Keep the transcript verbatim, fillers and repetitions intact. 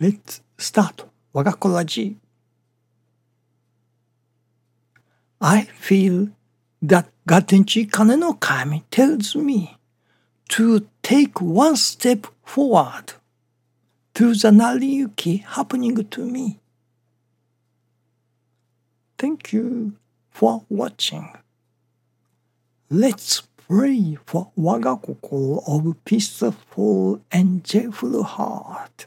Let's start Wagakoraji. I feel that Tench-KanenoKami tells me to take one step forward to the naliyuki happening to me. Thank you for watching. Let's pray for Wagakokoro of peaceful and joyful heart.